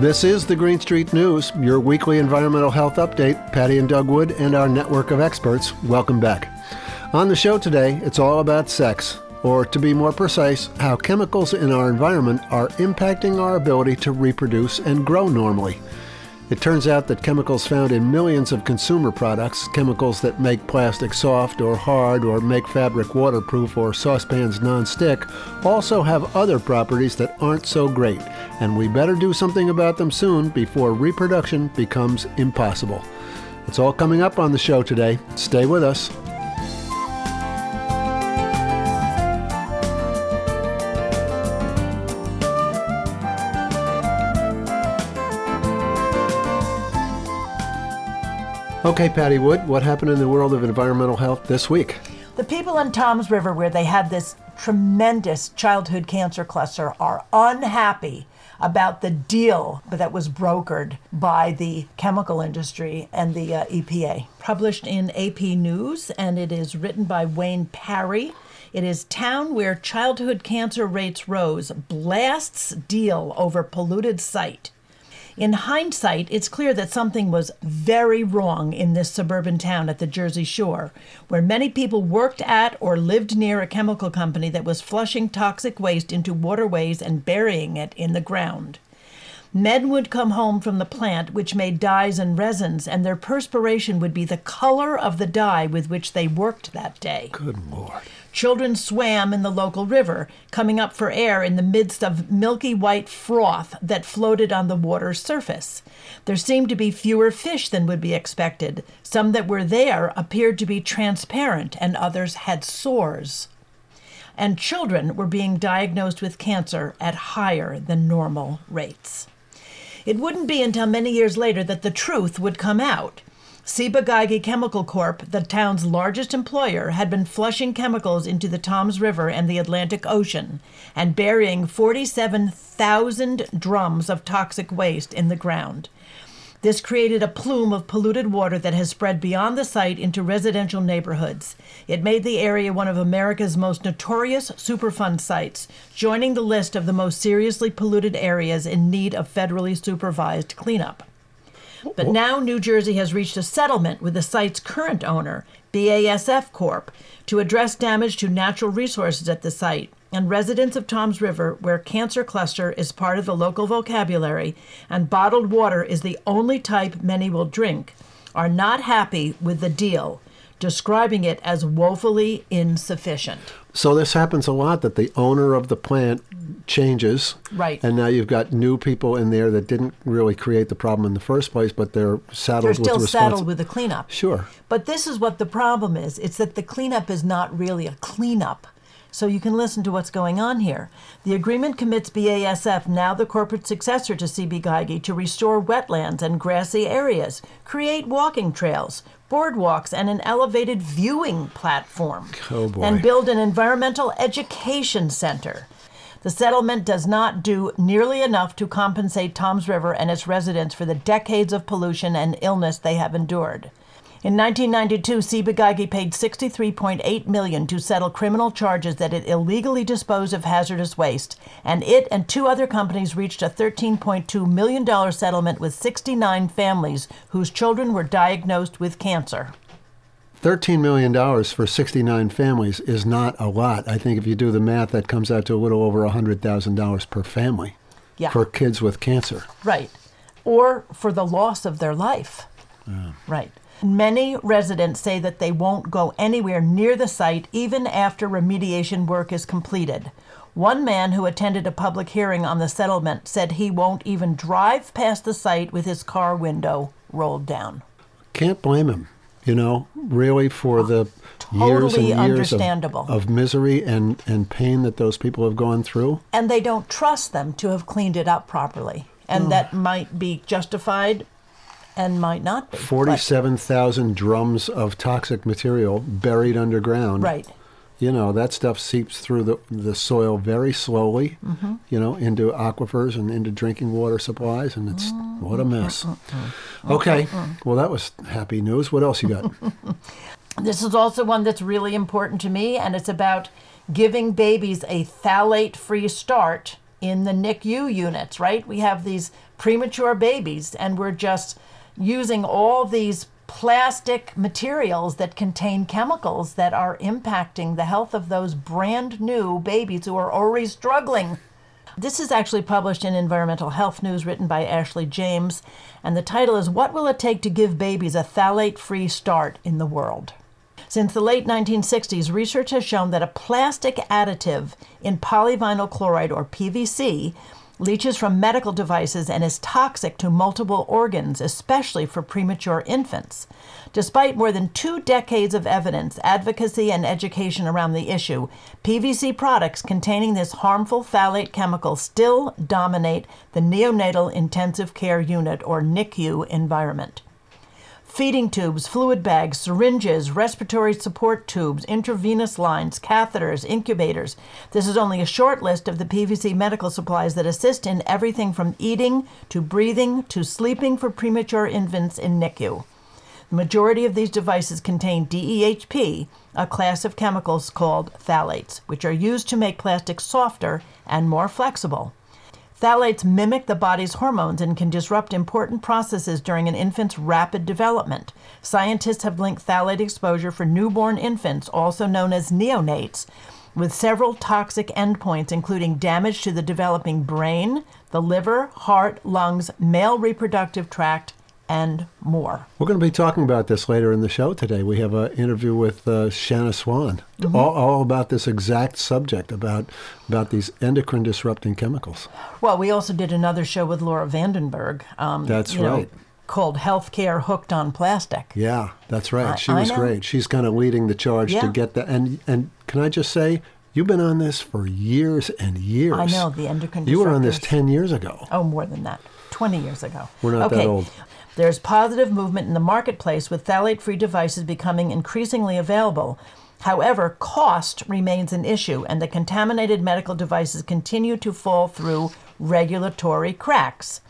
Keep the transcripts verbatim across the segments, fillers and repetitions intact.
This is the Green Street News, your weekly environmental health update. Patty and Doug Wood and our network of experts, welcome back. On the show today, it's all about sex, or to be more precise, how chemicals in our environment are impacting our ability to reproduce and grow normally. It turns out that chemicals found in millions of consumer products, chemicals that make plastic soft or hard or make fabric waterproof or saucepans non-stick, also have other properties that aren't so great, and we better do something about them soon before reproduction becomes impossible. It's all coming up on the show today. Stay with us. Okay, Patty Wood, what happened in the world of environmental health this week? The people in Toms River, where they had this tremendous childhood cancer cluster, are unhappy about the deal that was brokered by the chemical industry and the uh, E P A. Published in A P News, and it is written by Wayne Parry. It is Town Where Childhood Cancer Rates Rose, Blasts Deal Over Polluted Site. In hindsight, it's clear that something was very wrong in this suburban town at the Jersey Shore, where many people worked at or lived near a chemical company that was flushing toxic waste into waterways and burying it in the ground. Men would come home from the plant, which made dyes and resins, and their perspiration would be the color of the dye with which they worked that day. Good Lord. Children swam in the local river, coming up for air in the midst of milky white froth that floated on the water's surface. There seemed to be fewer fish than would be expected. Some that were there appeared to be transparent, and others had sores. And children were being diagnosed with cancer at higher than normal rates. It wouldn't be until many years later that the truth would come out. Ciba-Geigy Chemical Corporation, the town's largest employer, had been flushing chemicals into the Toms River and the Atlantic Ocean and burying forty-seven thousand drums of toxic waste in the ground. This created a plume of polluted water that has spread beyond the site into residential neighborhoods. It made the area one of America's most notorious Superfund sites, joining the list of the most seriously polluted areas in need of federally supervised cleanup. But now New Jersey has reached a settlement with the site's current owner, B A S F Corporation, to address damage to natural resources at the site. And residents of Toms River, where cancer cluster is part of the local vocabulary and bottled water is the only type many will drink, are not happy with the deal, describing it as woefully insufficient. So this happens a lot, that the owner of the plant changes. Right. And now you've got new people in there that didn't really create the problem in the first place, but they're saddled they're with the response. They're still saddled with the cleanup. Sure. But this is what the problem is. It's that the cleanup is not really a cleanup. So you can listen to what's going on here. The agreement commits B A S F, now the corporate successor to Ciba-Geigy, to restore wetlands and grassy areas, create walking trails, boardwalks, and an elevated viewing platform, oh boy. and build an environmental education center. The settlement does not do nearly enough to compensate Toms River and its residents for the decades of pollution and illness they have endured. In nineteen ninety-two, Ciba-Geigy paid sixty-three point eight million dollars to settle criminal charges that it illegally disposed of hazardous waste, and it and two other companies reached a thirteen point two million dollars settlement with sixty-nine families whose children were diagnosed with cancer. thirteen million dollars for sixty-nine families is not a lot. I think if you do the math, that comes out to a little over one hundred thousand dollars per family yeah. for kids with cancer. Right. Or for the loss of their life. Yeah. Right. Many residents say that they won't go anywhere near the site even after remediation work is completed. One man who attended a public hearing on the settlement said he won't even drive past the site with his car window rolled down. Can't blame him, you know, really for the totally years and years of, of misery and, and pain that those people have gone through. And they don't trust them to have cleaned it up properly. And oh. that might be justified. And might not be. forty-seven thousand drums of toxic material buried underground. Right. You know, that stuff seeps through the, the soil very slowly, mm-hmm. you know, into aquifers and into drinking water supplies, and it's, mm-hmm. what a mess. Mm-hmm. Okay, mm-hmm. well, that was happy news. What else you got? This is also one that's really important to me, and it's about giving babies a phthalate-free start in the N I C U units, right? We have these premature babies, and we're just using all these plastic materials that contain chemicals that are impacting the health of those brand new babies who are already struggling. This is actually published in Environmental Health News, written by Ashley James, and the title is What Will It Take to Give Babies a Phthalate-Free Start in the World? Since the late nineteen sixties, research has shown that a plastic additive in polyvinyl chloride, or P V C, leaches from medical devices and is toxic to multiple organs, especially for premature infants. Despite more than two decades of evidence, advocacy, and education around the issue, P V C products containing this harmful phthalate chemical still dominate the neonatal intensive care unit, or N I C U, environment. Feeding tubes, fluid bags, syringes, respiratory support tubes, intravenous lines, catheters, incubators. This is only a short list of the P V C medical supplies that assist in everything from eating to breathing to sleeping for premature infants in N I C U. The majority of these devices contain D E H P, a class of chemicals called phthalates, which are used to make plastic softer and more flexible. Phthalates mimic the body's hormones and can disrupt important processes during an infant's rapid development. Scientists have linked phthalate exposure for newborn infants, also known as neonates, with several toxic endpoints, including damage to the developing brain, the liver, heart, lungs, male reproductive tract, and more. We're going to be talking about this later in the show today. We have an interview with uh, Shanna Swan, mm-hmm. all, all about this exact subject, about about these endocrine disrupting chemicals. Well, we also did another show with Laura Vandenberg. Um, that's you know, right. Called Healthcare Hooked on Plastic. Yeah, that's right. I, she was great. She's kind of leading the charge yeah. to get that. And, and can I just say, you've been on this for years and years. I know, the endocrine disruptors. You were on this ten years ago. Oh, more than that. twenty years ago. We're not okay. that old. There's positive movement in the marketplace, with phthalate-free devices becoming increasingly available. However, cost remains an issue, and the contaminated medical devices continue to fall through regulatory cracks.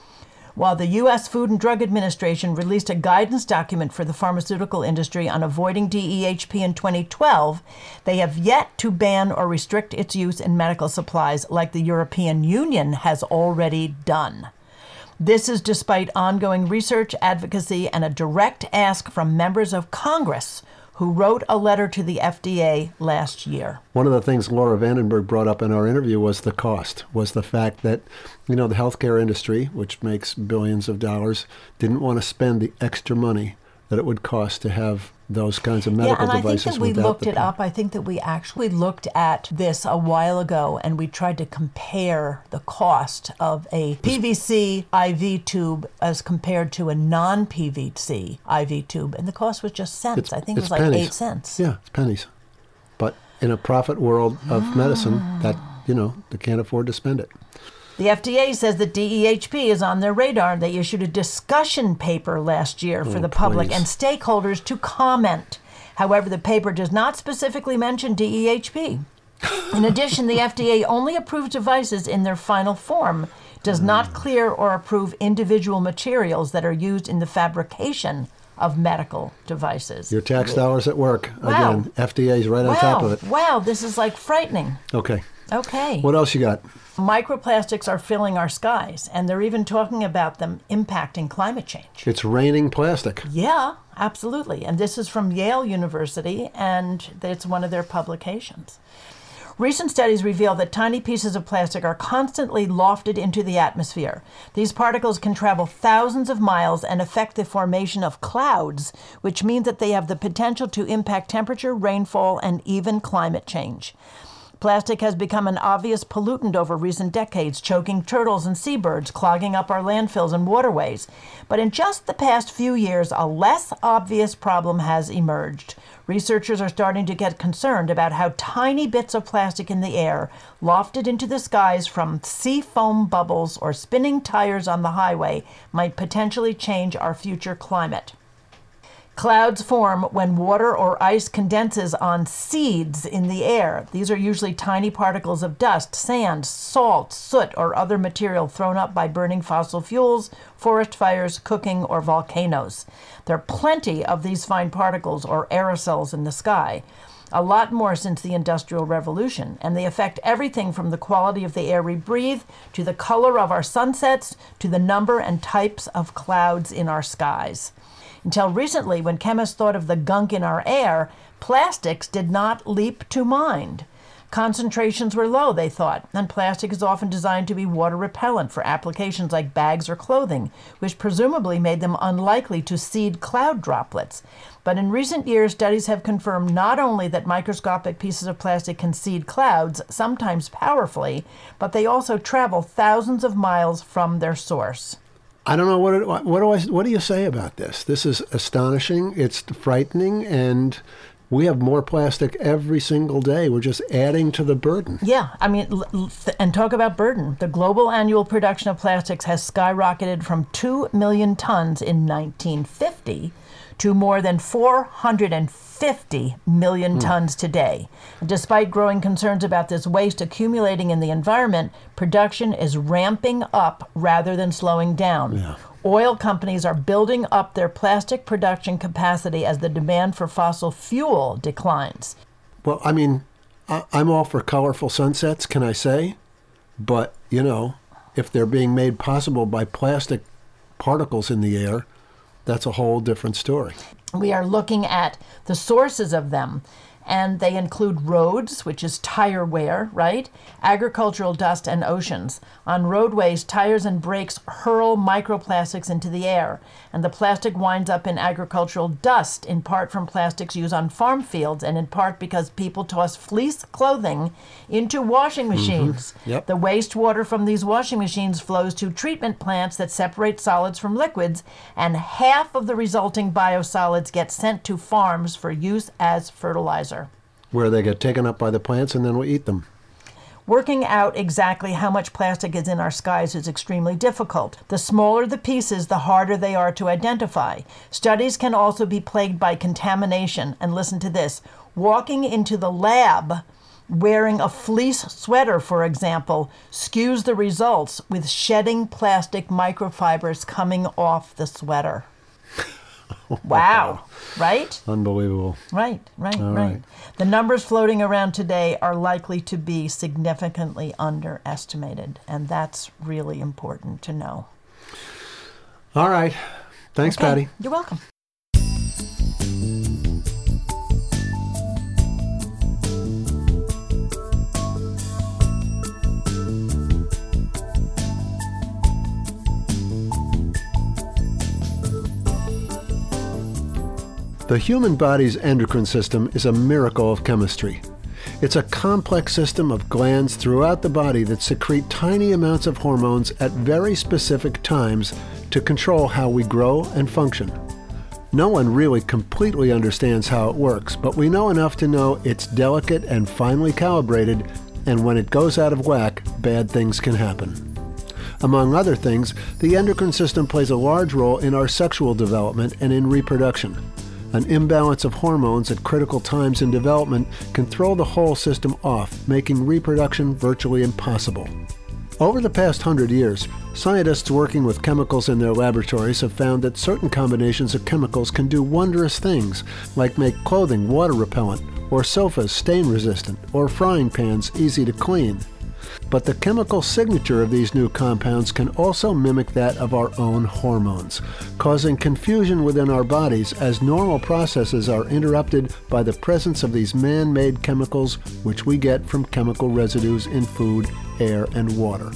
While the U S Food and Drug Administration released a guidance document for the pharmaceutical industry on avoiding D E H P in twenty twelve, they have yet to ban or restrict its use in medical supplies, like the European Union has already done. This is despite ongoing research, advocacy, and a direct ask from members of Congress who wrote a letter to the F D A last year. One of the things Laura Vandenberg brought up in our interview was the cost, was the fact that, you know, the healthcare industry, which makes billions of dollars, didn't want to spend the extra money that it would cost to have those kinds of medical devices. Yeah, and I think that we looked it up. I think that we actually looked at this a while ago, and we tried to compare the cost of a P V C I V tube as compared to a non-P V C I V tube, and the cost was just cents. It's, I think it was like pennies. eight cents. Yeah, it's pennies. But in a profit world of mm. medicine, that, you know, they can't afford to spend it. The F D A says that D E H P is on their radar. They issued a discussion paper last year for oh, the public please. and stakeholders to comment. However, the paper does not specifically mention D E H P. In addition, the F D A only approves devices in their final form, does mm. not clear or approve individual materials that are used in the fabrication of medical devices. Your tax dollars at work. Wow. Again, F D A's right wow. on top of it. Wow, this is like frightening. Okay. Okay. What else you got? Microplastics are filling our skies, and they're even talking about them impacting climate change. It's raining plastic. Yeah, absolutely. And this is from Yale University, and it's one of their publications. Recent studies reveal that tiny pieces of plastic are constantly lofted into the atmosphere. These particles can travel thousands of miles and affect the formation of clouds, which means that they have the potential to impact temperature, rainfall, and even climate change. Plastic has become an obvious pollutant over recent decades, choking turtles and seabirds, clogging up our landfills and waterways. But in just the past few years, a less obvious problem has emerged. Researchers are starting to get concerned about how tiny bits of plastic in the air, lofted into the skies from sea foam bubbles or spinning tires on the highway, might potentially change our future climate. Clouds form when water or ice condenses on seeds in the air. These are usually tiny particles of dust, sand, salt, soot, or other material thrown up by burning fossil fuels, forest fires, cooking, or volcanoes. There are plenty of these fine particles or aerosols in the sky. a lot more since the Industrial Revolution, and they affect everything from the quality of the air we breathe to the color of our sunsets to the number and types of clouds in our skies. Until recently, when chemists thought of the gunk in our air, plastics did not leap to mind. Concentrations were low, they thought, and plastic is often designed to be water repellent for applications like bags or clothing, which presumably made them unlikely to seed cloud droplets. But in recent years, studies have confirmed not only that microscopic pieces of plastic can seed clouds, sometimes powerfully, but they also travel thousands of miles from their source. I don't know, what do, what do I what do you say about this? This is astonishing, it's frightening, and we have more plastic every single day. We're just adding to the burden. Yeah, I mean, and talk about burden. The global annual production of plastics has skyrocketed from two million tons in nineteen fifty to more than four hundred fifty million mm. tons today. Despite growing concerns about this waste accumulating in the environment, production is ramping up rather than slowing down. Yeah. Oil companies are building up their plastic production capacity as the demand for fossil fuel declines. Well, I mean, I- I'm all for colorful sunsets, can I say? But, you know, if they're being made possible by plastic particles in the air, that's a whole different story. We are looking at the sources of them. And they include roads, which is tire wear, right? Agricultural dust and oceans. On roadways, tires and brakes hurl microplastics into the air, and the plastic winds up in agricultural dust, in part from plastics used on farm fields, and in part because people toss fleece clothing into washing machines. Mm-hmm. Yep. The wastewater from these washing machines flows to treatment plants that separate solids from liquids, and half of the resulting biosolids get sent to farms for use as fertilizer, where they get taken up by the plants and then we eat them. Working out exactly how much plastic is in our skies is extremely difficult. The smaller the pieces, the harder they are to identify. Studies can also be plagued by contamination. And listen to this. Walking into the lab wearing a fleece sweater, for example, skews the results with shedding plastic microfibers coming off the sweater. Wow. Right? Unbelievable. Right, right, right, right. The numbers floating around today are likely to be significantly underestimated, and that's really important to know. All right. Thanks, okay. Patty. You're welcome. The human body's endocrine system is a miracle of chemistry. It's a complex system of glands throughout the body that secrete tiny amounts of hormones at very specific times to control how we grow and function. No one really completely understands how it works, but we know enough to know it's delicate and finely calibrated, and when it goes out of whack, bad things can happen. Among other things, the endocrine system plays a large role in our sexual development and in reproduction. An imbalance of hormones at critical times in development can throw the whole system off, making reproduction virtually impossible. Over the past hundred years, scientists working with chemicals in their laboratories have found that certain combinations of chemicals can do wondrous things, like make clothing water repellent, or sofas stain resistant, or frying pans easy to clean. But the chemical signature of these new compounds can also mimic that of our own hormones, causing confusion within our bodies as normal processes are interrupted by the presence of these man-made chemicals, which we get from chemical residues in food, air, and water.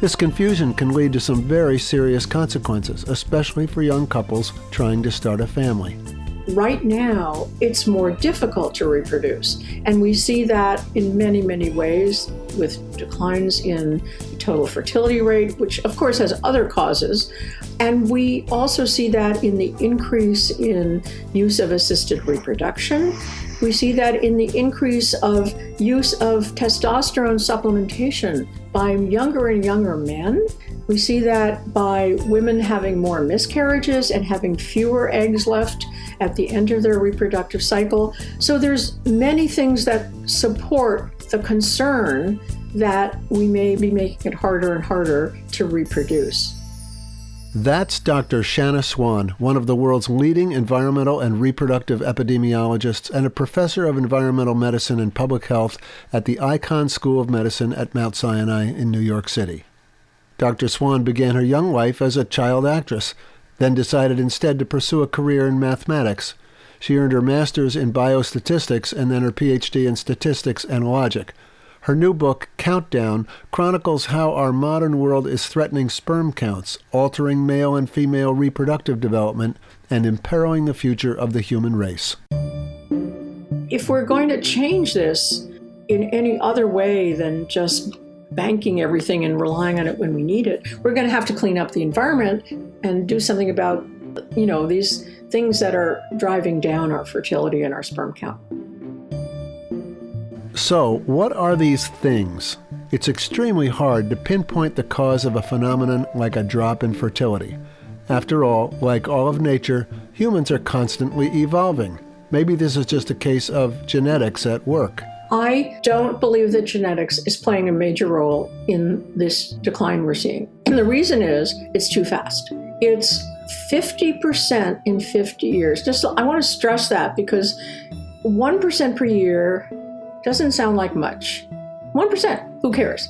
This confusion can lead to some very serious consequences, especially for young couples trying to start a family. Right now, it's more difficult to reproduce, and we see that in many, many ways with declines in the total fertility rate, which of course has other causes. And we also see that in the increase in use of assisted reproduction. We see that in the increase of use of testosterone supplementation by younger and younger men. We see that by women having more miscarriages and having fewer eggs left at the end of their reproductive cycle. So there's many things that support the concern that we may be making it harder and harder to reproduce. That's Doctor Shanna Swan, one of the world's leading environmental and reproductive epidemiologists and a professor of environmental medicine and public health at the Icahn School of Medicine at Mount Sinai in New York City. Doctor Swan began her young life as a child actress, then decided instead to pursue a career in mathematics. She earned her master's in biostatistics and then her P H D in statistics and logic. Her new book, Countdown, chronicles how our modern world is threatening sperm counts, altering male and female reproductive development, and imperiling the future of the human race. If we're going to change this in any other way than just banking everything and relying on it when we need it, we're going to have to clean up the environment and do something about, you know, these things that are driving down our fertility and our sperm count. So, what are these things? It's extremely hard to pinpoint the cause of a phenomenon like a drop in fertility. After all, like all of nature, humans are constantly evolving. Maybe this is just a case of genetics at work. I don't believe that genetics is playing a major role in this decline we're seeing. And the reason is, it's too fast. It's fifty percent in fifty years. Just, I want to stress that because one percent per year doesn't sound like much. one percent, who cares?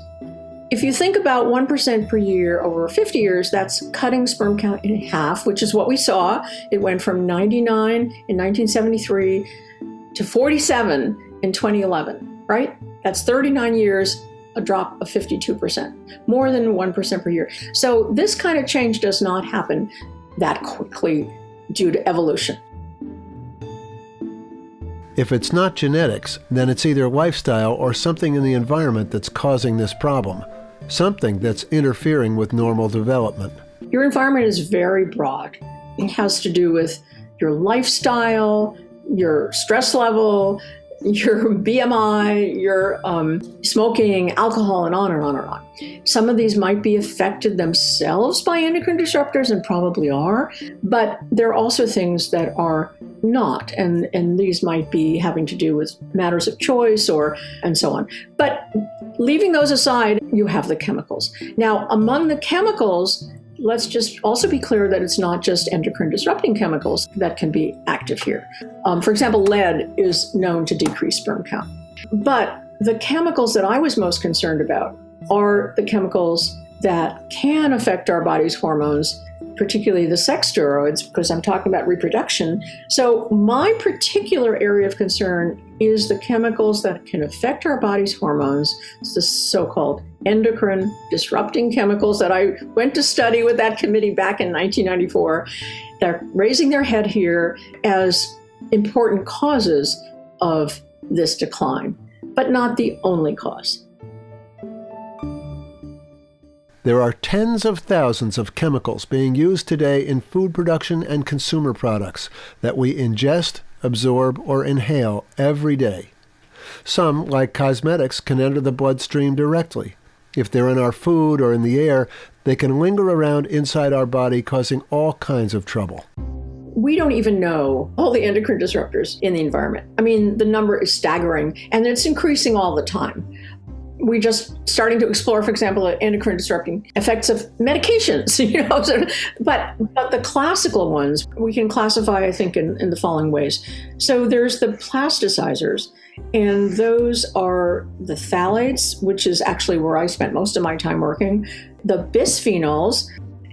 If you think about one percent per year over fifty years, that's cutting sperm count in half, which is what we saw. It went from ninety-nine in nineteen seventy-three to forty-seven in twenty eleven, right? That's thirty-nine years, a drop of fifty-two percent, more than one percent per year. So this kind of change does not happen that quickly due to evolution. If it's not genetics, then it's either lifestyle or something in the environment that's causing this problem, something that's interfering with normal development. Your environment is very broad. It has to do with your lifestyle, your stress level, your B M I, your um, smoking, alcohol, and on and on and on. Some of these might be affected themselves by endocrine disruptors and probably are, but there are also things that are not, and, and these might be having to do with matters of choice or and so on. But leaving those aside, you have the chemicals. Now, among the chemicals, let's just also be clear that it's not just endocrine disrupting chemicals that can be active here. Um, for example, lead is known to decrease sperm count. But the chemicals that I was most concerned about are the chemicals that can affect our body's hormones, particularly the sex steroids, because I'm talking about reproduction. So my particular area of concern is the chemicals that can affect our body's hormones. It's the so-called endocrine disrupting chemicals that I went to study with that committee back in nineteen ninety-four. They're raising their head here as important causes of this decline, but not the only cause. There are tens of thousands of chemicals being used today in food production and consumer products that we ingest, absorb, or inhale every day. Some, like cosmetics, can enter the bloodstream directly. If they're in our food or in the air, they can linger around inside our body, causing all kinds of trouble. We don't even know all the endocrine disruptors in the environment. I mean, the number is staggering, and it's increasing all the time. We're just starting to explore, for example, the endocrine disrupting effects of medications, you know, sort of, but, but the classical ones we can classify, I think, in, in the following ways. So there's the plasticizers, and those are the phthalates, which is actually where I spent most of my time working, the bisphenols,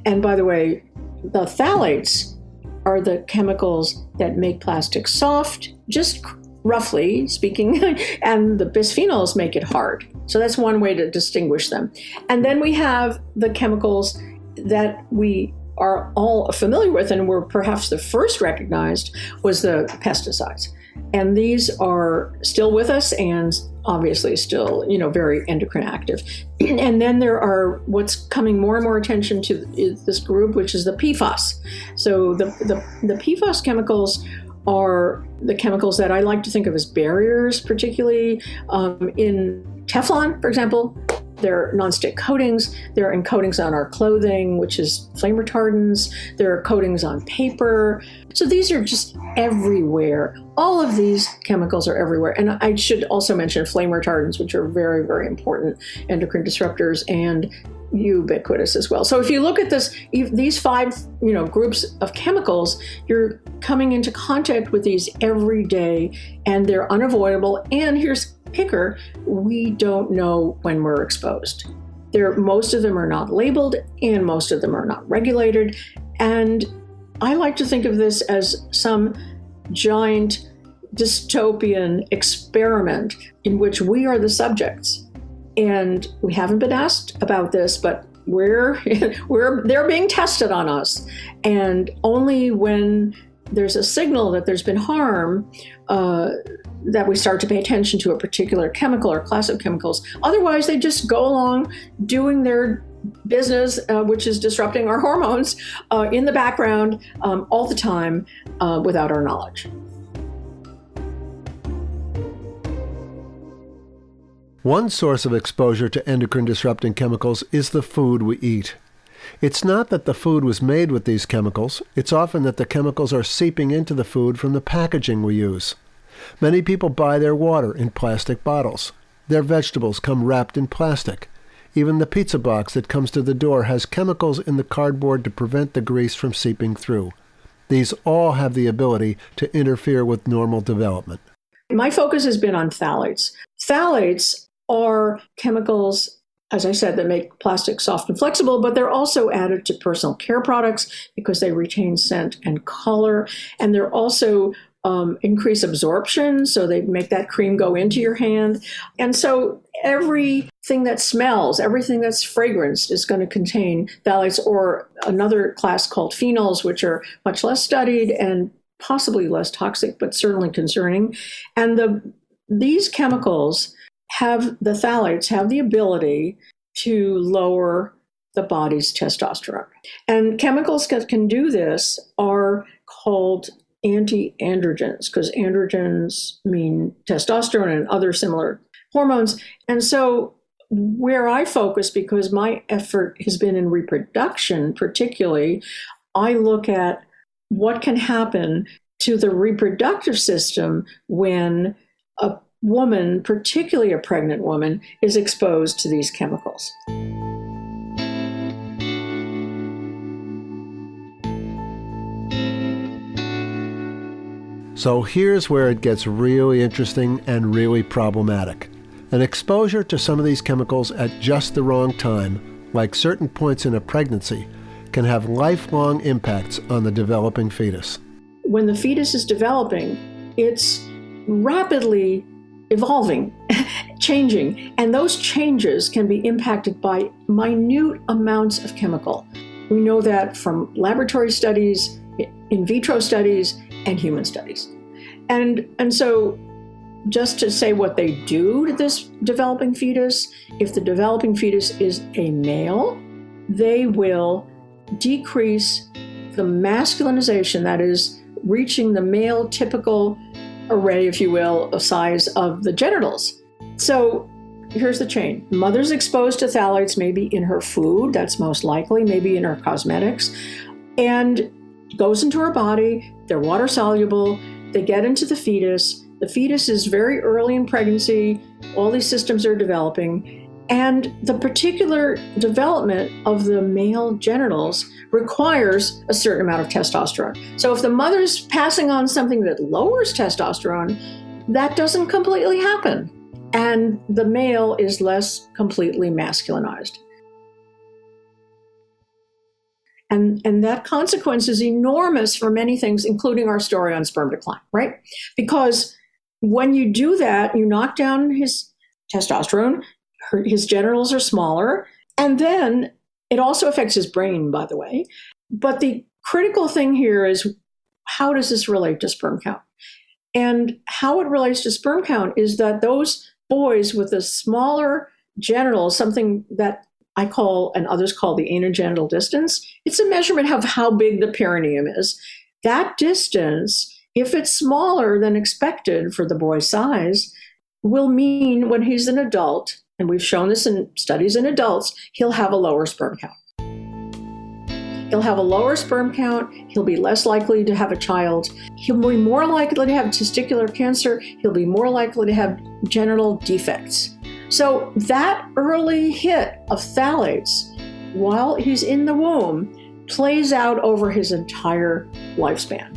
and by the way, the phthalates are the chemicals that make plastic soft, just roughly speaking, and the bisphenols make it hard. So that's one way to distinguish them. And then we have the chemicals that we are all familiar with and were perhaps the first recognized was the pesticides. And these are still with us and obviously still, you know, very endocrine active. And then there are what's coming more and more attention to is this group, which is the P F A S. So the, the, the P F A S chemicals are the chemicals that I like to think of as barriers, particularly um, in Teflon, for example. There are nonstick coatings. There are coatings on our clothing, which is flame retardants. There are coatings on paper. So these are just everywhere. All of these chemicals are everywhere. And I should also mention flame retardants, which are very, very important endocrine disruptors and ubiquitous as well. So if you look at this, these five, you know, groups of chemicals, you're coming into contact with these every day, and they're unavoidable. And here's kicker: we don't know when we're exposed. There, most of them are not labeled, and most of them are not regulated. And I like to think of this as some giant dystopian experiment in which we are the subjects. And we haven't been asked about this, but we're, we're, they're being tested on us. And only when there's a signal that there's been harm uh, that we start to pay attention to a particular chemical or class of chemicals. Otherwise, they just go along doing their business, uh, which is disrupting our hormones uh, in the background um, all the time uh, without our knowledge. One source of exposure to endocrine disrupting chemicals is the food we eat. It's not that the food was made with these chemicals, it's often that the chemicals are seeping into the food from the packaging we use. Many people buy their water in plastic bottles. Their vegetables come wrapped in plastic. Even the pizza box that comes to the door has chemicals in the cardboard to prevent the grease from seeping through. These all have the ability to interfere with normal development. My focus has been on phthalates. Phthalates are chemicals, as I said, that make plastic soft and flexible, but they're also added to personal care products because they retain scent and color. And they're also um, increase absorption, so they make that cream go into your hand. And so everything that smells, everything that's fragranced is going to contain phthalates, or another class called phenols, which are much less studied and possibly less toxic, but certainly concerning. And the these chemicals have the phthalates have the ability to lower the body's testosterone. And chemicals that can do this are called anti-androgens, because androgens mean testosterone and other similar hormones. And so where I focus, because my effort has been in reproduction particularly, I look at what can happen to the reproductive system when a woman, particularly a pregnant woman, is exposed to these chemicals. So here's where it gets really interesting and really problematic. An exposure to some of these chemicals at just the wrong time, like certain points in a pregnancy, can have lifelong impacts on the developing fetus. When the fetus is developing, it's rapidly evolving, changing, and those changes can be impacted by minute amounts of chemical. We know that from laboratory studies, in vitro studies, and human studies. And, and so just to say what they do to this developing fetus, if the developing fetus is a male, they will decrease the masculinization, that is, reaching the male typical array, if you will, of size of the genitals. So here's the chain. Mother's exposed to phthalates, maybe in her food, that's most likely, maybe in her cosmetics, and goes into her body. They're water soluble. They get into the fetus. The fetus is very early in pregnancy. All these systems are developing. And the particular development of the male genitals requires a certain amount of testosterone. So if the mother's passing on something that lowers testosterone, that doesn't completely happen. And the male is less completely masculinized. And, and that consequence is enormous for many things, including our story on sperm decline, right? Because when you do that, you knock down his testosterone, his genitals are smaller, and then it also affects his brain, by the way. But the critical thing here is, how does this relate to sperm count? And how it relates to sperm count is that those boys with the smaller genitals, something that I call and others call the anogenital distance, it's a measurement of how big the perineum is. That distance, if it's smaller than expected for the boy's size, will mean when he's an adult and we've shown this in studies in adults, he'll have a lower sperm count. He'll have a lower sperm count, he'll be less likely to have a child, he'll be more likely to have testicular cancer, he'll be more likely to have genital defects. So that early hit of phthalates while he's in the womb plays out over his entire lifespan.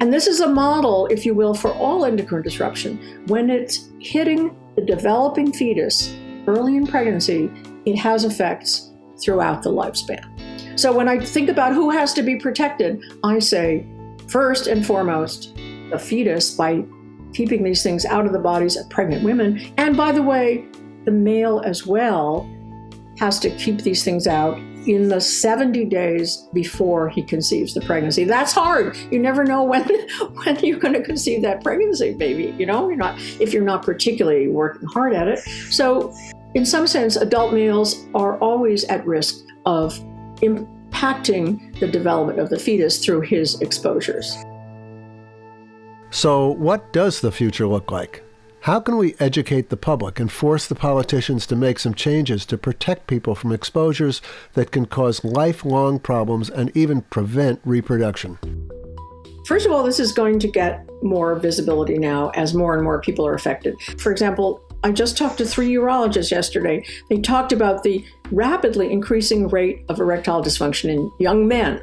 And this is a model, if you will, for all endocrine disruption. When it's hitting the developing fetus early in pregnancy, it has effects throughout the lifespan. So when I think about who has to be protected, I say, first and foremost, the fetus by keeping these things out of the bodies of pregnant women. And by the way, the male as well has to keep these things out in the seventy days before he conceives the pregnancy. That's hard. You never know when, when you're going to conceive that pregnancy, baby. You know, you're not, if you're not particularly working hard at it. So in some sense, adult males are always at risk of impacting the development of the fetus through his exposures. So what does the future look like? How can we educate the public and force the politicians to make some changes to protect people from exposures that can cause lifelong problems and even prevent reproduction? First of all, this is going to get more visibility now as more and more people are affected. For example, I just talked to three urologists yesterday. They talked about the rapidly increasing rate of erectile dysfunction in young men.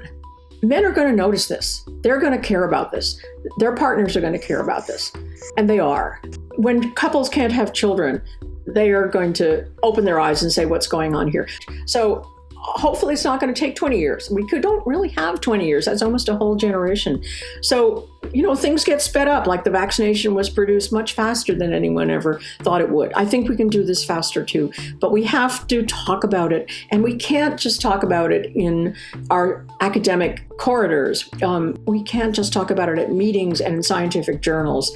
Men are going to notice this. They're going to care about this. Their partners are going to care about this. And they are. When couples can't have children, they are going to open their eyes and say, what's going on here? So hopefully it's not going to take twenty years. We could, don't really have twenty years. That's almost a whole generation. So, you know, things get sped up, like the vaccination was produced much faster than anyone ever thought it would. I think we can do this faster too, but we have to talk about it. And we can't just talk about it in our academic corridors. Um, we can't just talk about it at meetings and in scientific journals.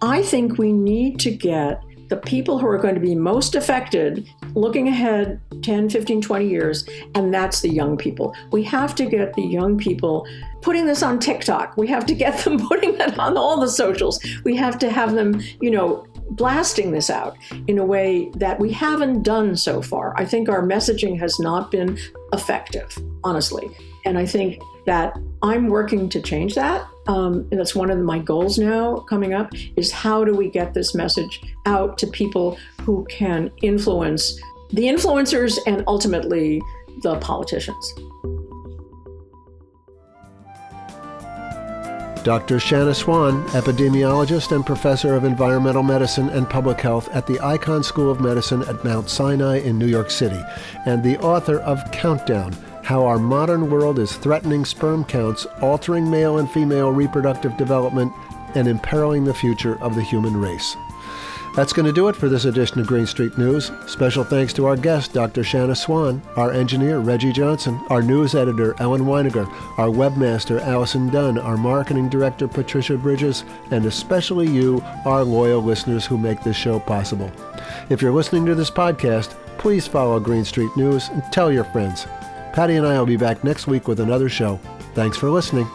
I think we need to get the people who are going to be most affected looking ahead ten, fifteen, twenty years, and that's the young people. We have to get the young people putting this on TikTok. We have to get them putting that on all the socials. We have to have them, you know, blasting this out in a way that we haven't done so far. I think our messaging has not been effective, honestly. And I think that I'm working to change that. Um, and that's one of my goals now coming up, is how do we get this message out to people who can influence the influencers and ultimately the politicians. Doctor Shanna Swan, epidemiologist and professor of environmental medicine and public health at the Icahn School of Medicine at Mount Sinai in New York City, and the author of Countdown: How Our Modern World is Threatening Sperm Counts, Altering Male and Female Reproductive Development, and Imperiling the Future of the Human Race. That's going to do it for this edition of Green Street News. Special thanks to our guest, Doctor Shanna Swan, our engineer, Reggie Johnson, our news editor, Ellen Weiniger, our webmaster, Allison Dunn, our marketing director, Patricia Bridges, and especially you, our loyal listeners who make this show possible. If you're listening to this podcast, please follow Green Street News and tell your friends. Patty and I will be back next week with another show. Thanks for listening.